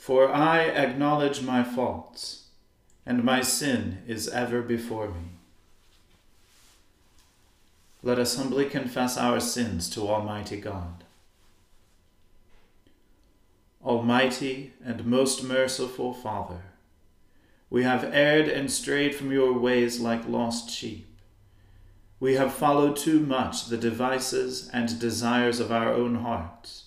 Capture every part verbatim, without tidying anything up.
for I acknowledge my faults, and my sin is ever before me. Let us humbly confess our sins to Almighty God. Almighty and most merciful Father, we have erred and strayed from your ways like lost sheep. We have followed too much the devices and desires of our own hearts.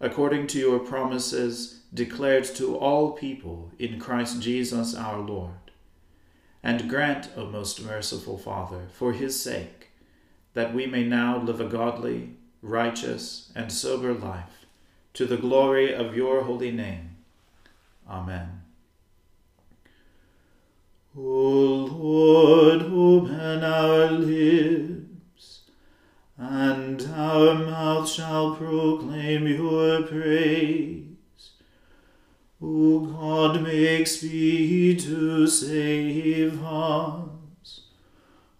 according to your promises declared to all people in Christ Jesus our Lord. And grant, O most merciful Father, for his sake, that we may now live a godly, righteous, and sober life, to the glory of your holy name. Amen. O Lord, open our lips, and our mouth shall proclaim your praise. O God, make speed to save us.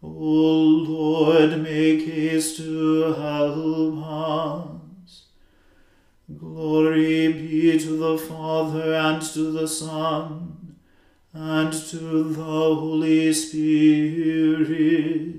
O Lord, make haste to help us. Glory be to the Father, and to the Son, and to the Holy Spirit,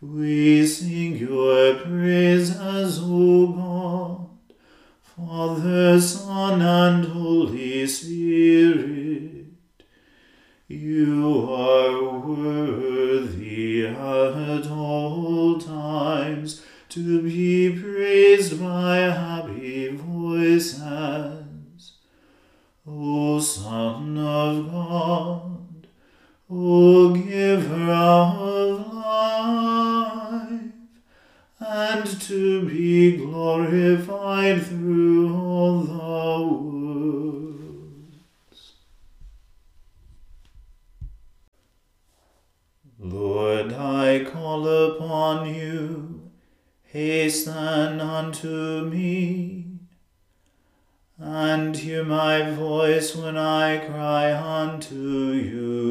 we sing your praises, O God, Father, Son, and Holy Spirit. You are worthy at all times to be praised by happy voices. O Son of God, O Giver of life, and to be glorified through all the worlds. Lord, I call upon you, hasten unto me, and hear my voice when I cry unto you.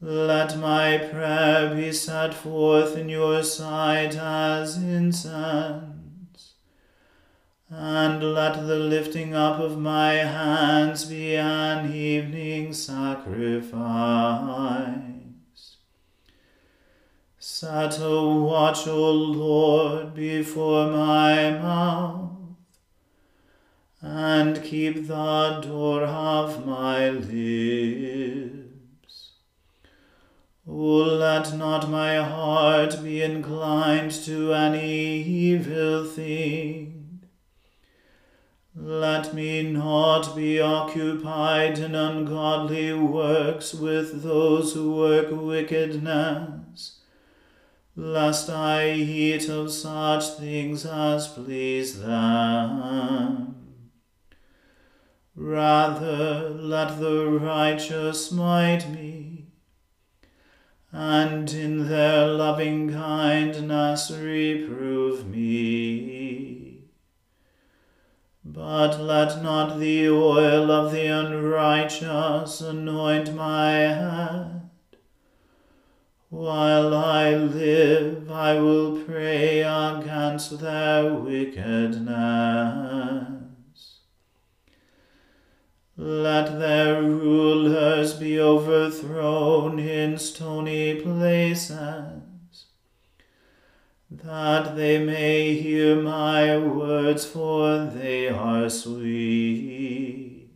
Let my prayer be set forth in your sight as incense, and let the lifting up of my hands be an evening sacrifice. Set a watch, O Lord, before my mouth, and keep the door of my lips. O let not my heart be inclined to any evil thing. Let me not be occupied in ungodly works with those who work wickedness, lest I eat of such things as please them. Rather, let the righteous smite me, and in their loving kindness reprove me. But let not the oil of the unrighteous anoint my head. While I live, I will pray against their wickedness. Let their rulers be overthrown in stony places, that they may hear my words, for they are sweet.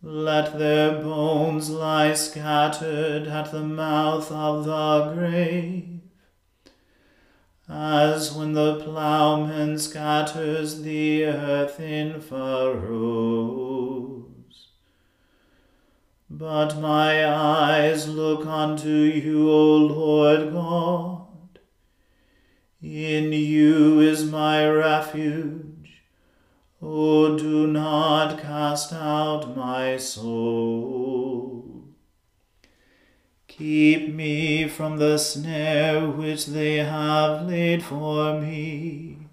Let their bones lie scattered at the mouth of the grave, as when the ploughman scatters the earth in furrows. But my eyes look unto you, O Lord God. In you is my refuge. O do not cast out my soul. Keep me from the snare which they have laid for me,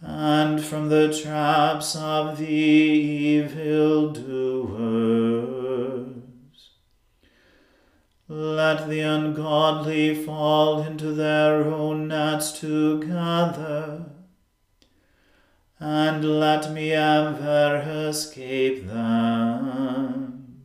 and from the traps of the evildoers. Let the ungodly fall into their own nets together, and let me ever escape them.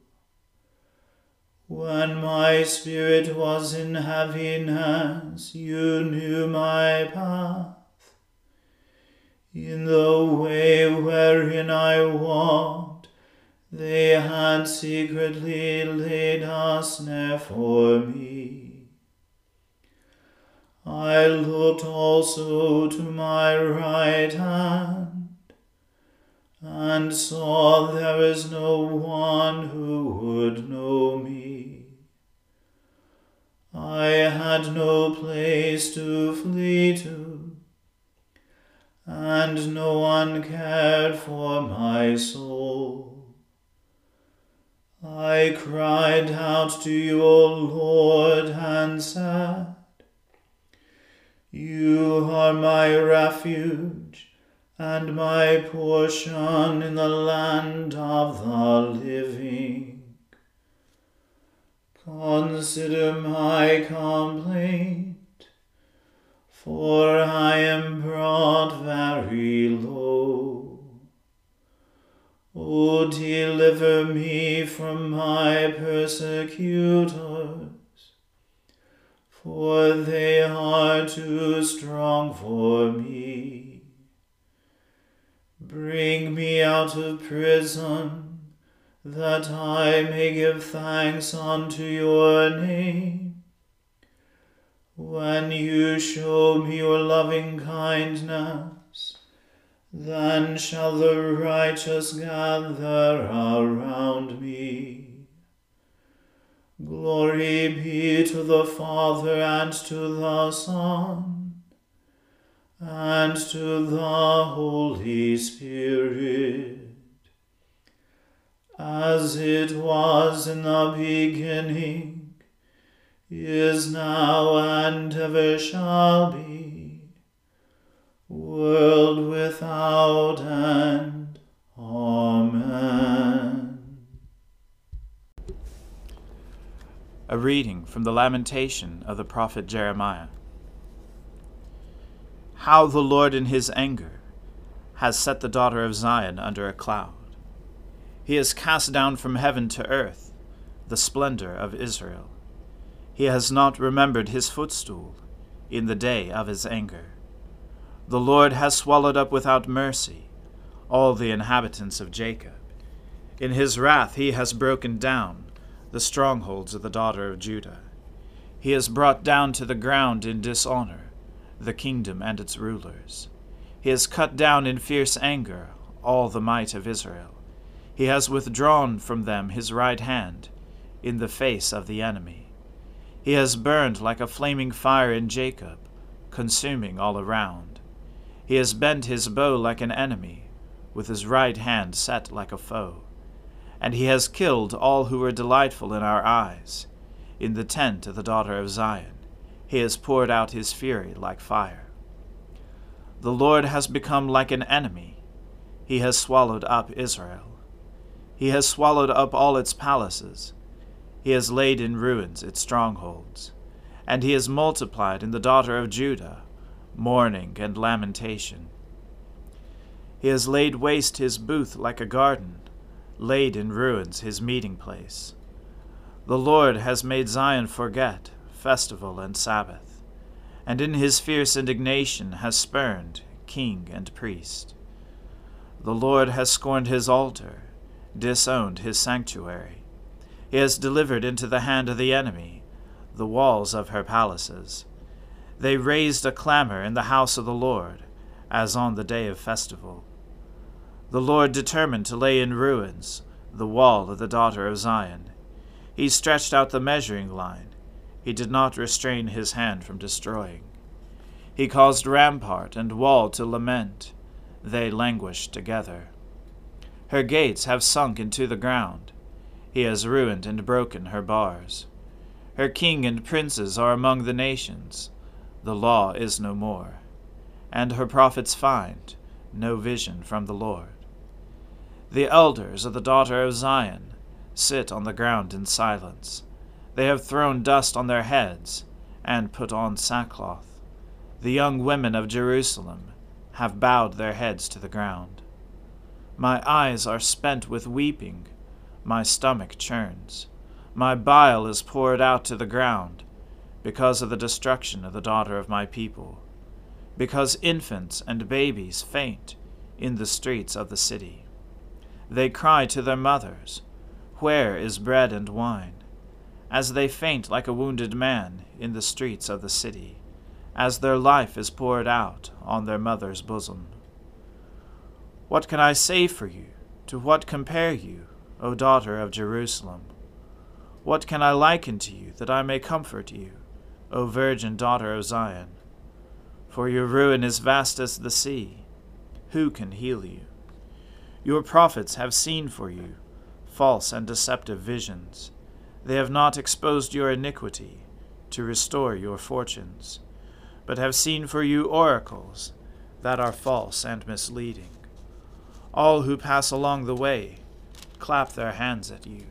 When my spirit was in heaviness, you knew my path. In the way wherein I walked, they had secretly laid a snare for me. I looked also to my right hand, and saw there is no one who would know me. I had no place to flee to, and no one cared for my soul. I cried out to you, O Lord, and said, you are my refuge and my portion in the land of the living. Consider my complaint, for I am brought very low. O deliver me from my persecutors, for they are too strong for me. Bring me out of prison, that I may give thanks unto your name. When you show me your loving kindness, then shall the righteous gather around me. Glory be to the Father, and to the Son, and to the Holy Spirit, as it was in the beginning, is now, and ever shall be, world without end. Amen. A reading from the Lamentation of the prophet Jeremiah. How the Lord in his anger has set the daughter of Zion under a cloud. He has cast down from heaven to earth the splendor of Israel. He has not remembered his footstool in the day of his anger. The Lord has swallowed up without mercy all the inhabitants of Jacob. In his wrath he has broken down the strongholds of the daughter of Judah. He has brought down to the ground in dishonor the kingdom and its rulers. He has cut down in fierce anger all the might of Israel. He has withdrawn from them his right hand in the face of the enemy. He has burned like a flaming fire in Jacob, consuming all around. He has bent his bow like an enemy, with his right hand set like a foe. And he has killed all who were delightful in our eyes. In the tent of the daughter of Zion, he has poured out his fury like fire. The Lord has become like an enemy. He has swallowed up Israel. He has swallowed up all its palaces. He has laid in ruins its strongholds. And he has multiplied in the daughter of Judah mourning and lamentation. He has laid waste his booth like a garden, laid in ruins his meeting place. The Lord has made Zion forget festival and Sabbath, and in his fierce indignation has spurned king and priest. The Lord has scorned his altar, disowned his sanctuary. He has delivered into the hand of the enemy the walls of her palaces. They raised a clamor in the house of the Lord, as on the day of festival. The Lord determined to lay in ruins the wall of the daughter of Zion. He stretched out the measuring line. He did not restrain his hand from destroying. He caused rampart and wall to lament. They languished together. Her gates have sunk into the ground. He has ruined and broken her bars. Her king and princes are among the nations. The law is no more. And her prophets find no vision from the Lord. The elders of the daughter of Zion sit on the ground in silence. They have thrown dust on their heads and put on sackcloth. The young women of Jerusalem have bowed their heads to the ground. My eyes are spent with weeping. My stomach churns. My bile is poured out to the ground because of the destruction of the daughter of my people, because infants and babies faint in the streets of the city. They cry to their mothers, "Where is bread and wine?" As they faint like a wounded man in the streets of the city, as their life is poured out on their mother's bosom. What can I say for you? To what compare you, O daughter of Jerusalem? What can I liken to you, that I may comfort you, O virgin daughter of Zion? For your ruin is vast as the sea. Who can heal you? Your prophets have seen for you false and deceptive visions. They have not exposed your iniquity to restore your fortunes, but have seen for you oracles that are false and misleading. All who pass along the way clap their hands at you.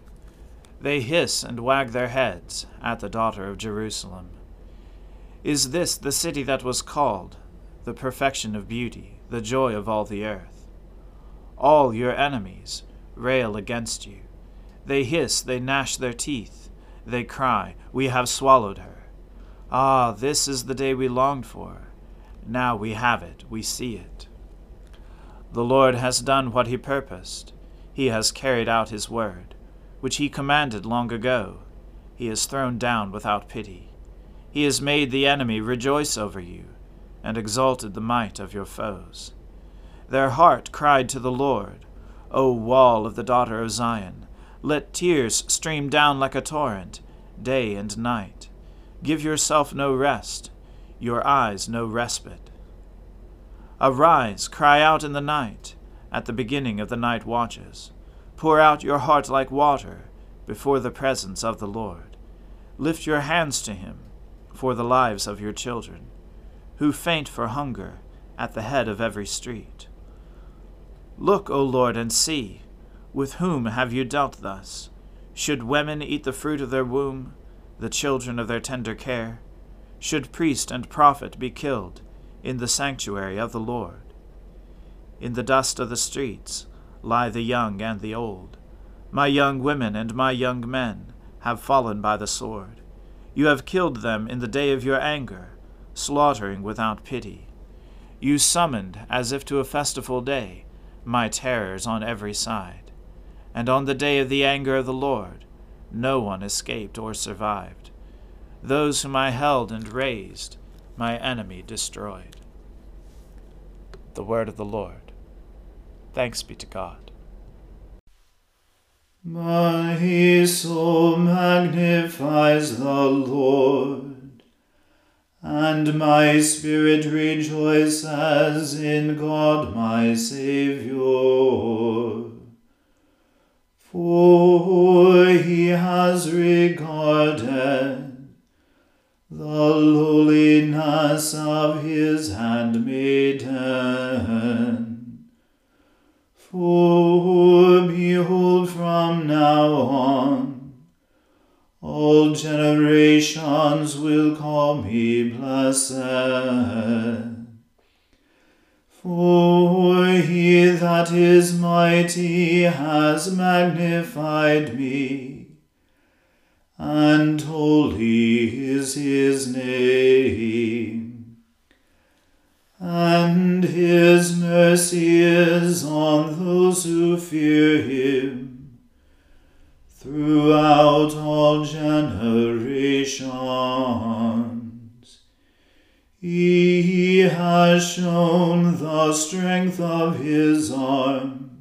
They hiss and wag their heads at the daughter of Jerusalem. Is this the city that was called the perfection of beauty, the joy of all the earth? All your enemies rail against you. They hiss, they gnash their teeth. They cry, "We have swallowed her." Ah, this is the day we longed for. Now we have it, we see it. The Lord has done what he purposed. He has carried out his word, which he commanded long ago. He is thrown down without pity. He has made the enemy rejoice over you, and exalted the might of your foes. Their heart cried to the Lord, "O wall of the daughter of Zion, let tears stream down like a torrent, day and night. Give yourself no rest, your eyes no respite. Arise, cry out in the night, at the beginning of the night watches. Pour out your heart like water before the presence of the Lord. Lift your hands to him for the lives of your children, who faint for hunger at the head of every street. Look, O Lord, and see, with whom have you dealt thus? Should women eat the fruit of their womb, the children of their tender care? Should priest and prophet be killed in the sanctuary of the Lord? In the dust of the streets lie the young and the old. My young women and my young men have fallen by the sword. You have killed them in the day of your anger, slaughtering without pity. You summoned, as if to a festival day, my terrors on every side. And on the day of the anger of the Lord, no one escaped or survived. Those whom I held and raised, my enemy destroyed. The word of the Lord. Thanks be to God. My soul magnifies the Lord, and my spirit rejoices in God my Saviour. For he has regarded the lowliness of his handmaiden. For behold, from now on, all generations will call me blessed. For he that is mighty has magnified me, and holy is his name. And his mercy is on those who fear him throughout all generations. He has shown the strength of his arm.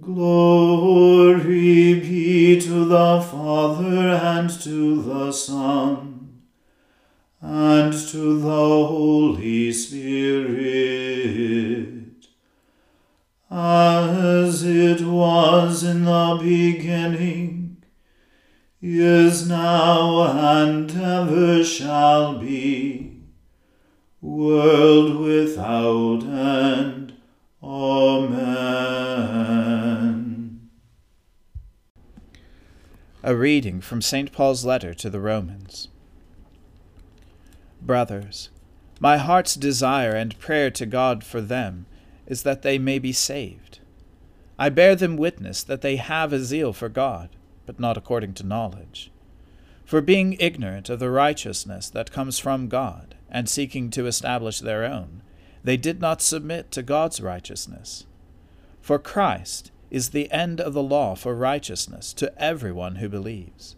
Glory be to the Father and to the Son and to the Holy Spirit, as it was in the beginning, is now, and ever shall be, world without end. Amen. A reading from Saint Paul's letter to the Romans. Brothers, my heart's desire and prayer to God for them is that they may be saved. I bear them witness that they have a zeal for God, but not according to knowledge. For being ignorant of the righteousness that comes from God, and seeking to establish their own, they did not submit to God's righteousness. For Christ is the end of the law for righteousness to everyone who believes.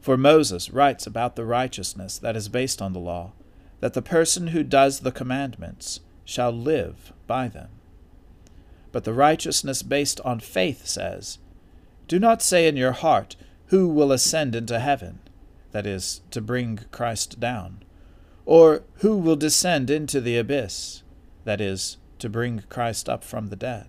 For Moses writes about the righteousness that is based on the law, that the person who does the commandments shall live by them. But the righteousness based on faith says, do not say in your heart, who will ascend into heaven, that is, to bring Christ down, or who will descend into the abyss, that is, to bring Christ up from the dead.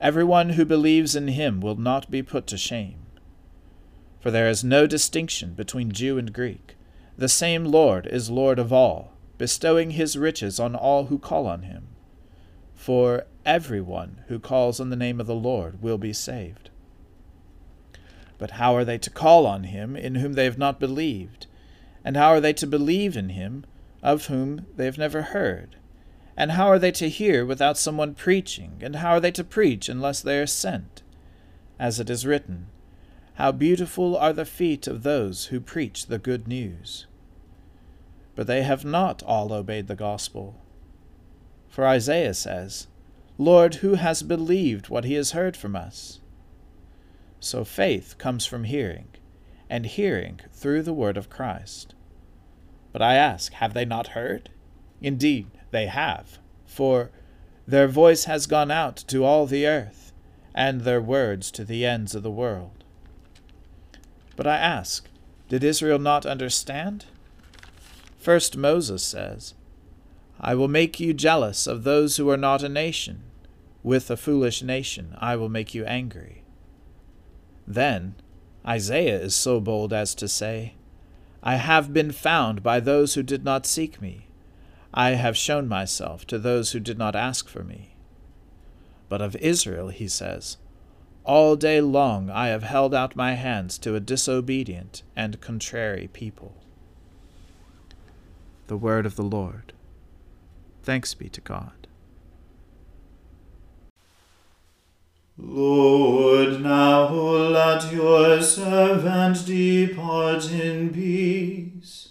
everyone who believes in him will not be put to shame. For there is no distinction between Jew and Greek. The same Lord is Lord of all, bestowing his riches on all who call on him. for everyone who calls on the name of the Lord will be saved. But how are they to call on him in whom they have not believed? And how are they to believe in him of whom they have never heard? And how are they to hear without someone preaching? And how are they to preach unless they are sent? As it is written, "How beautiful are the feet of those who preach the good news." But they have not all obeyed the gospel. For Isaiah says, "Lord, who has believed what he has heard from us?" So faith comes from hearing, and hearing through the word of Christ. But I ask, have they not heard? Indeed, they have, for their voice has gone out to all the earth, and their words to the ends of the world. But I ask, did Israel not understand? First Moses says, "I will make you jealous of those who are not a nation. With a foolish nation I will make you angry." Then Isaiah is so bold as to say, "I have been found by those who did not seek me. I have shown myself to those who did not ask for me." But of Israel he says, "All day long I have held out my hands to a disobedient and contrary people." The word of the Lord. Thanks be to God. Lord, now let your servant depart in peace,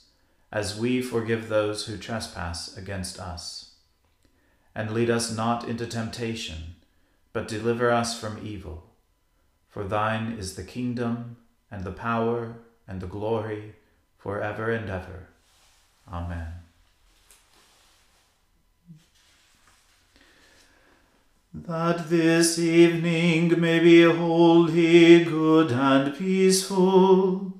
as we forgive those who trespass against us. And lead us not into temptation, but deliver us from evil. For thine is the kingdom, and the power, and the glory, forever and ever. Amen. That this evening may be holy, good, and peaceful,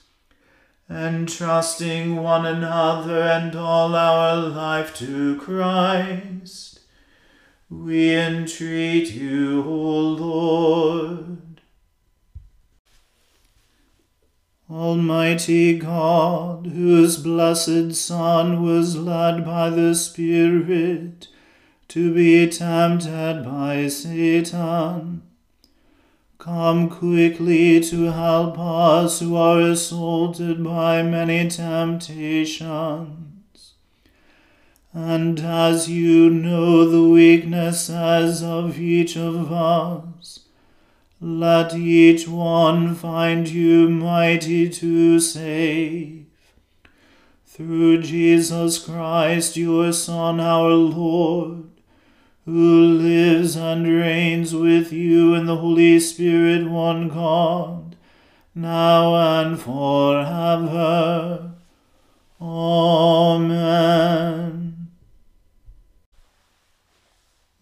entrusting one another and all our life to Christ. We entreat you, O Lord. Almighty God, whose blessed Son was led by the Spirit to be tempted by Satan, come quickly to help us who are assaulted by many temptations. And as you know the weaknesses of each of us, let each one find you mighty to save, through Jesus Christ your Son, our Lord, who lives and reigns with you in the Holy Spirit, one God, now and forever. Amen.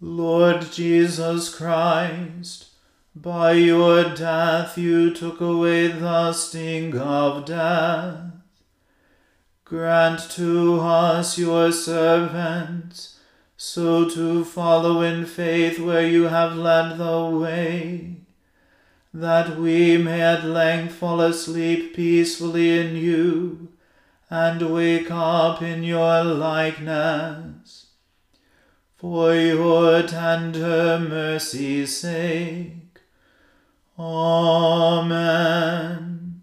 Lord Jesus Christ, by your death you took away the sting of death. Grant to us, your servants, so to follow in faith where you have led the way, that we may at length fall asleep peacefully in you, and wake up in your likeness. For your tender mercy's sake. Amen.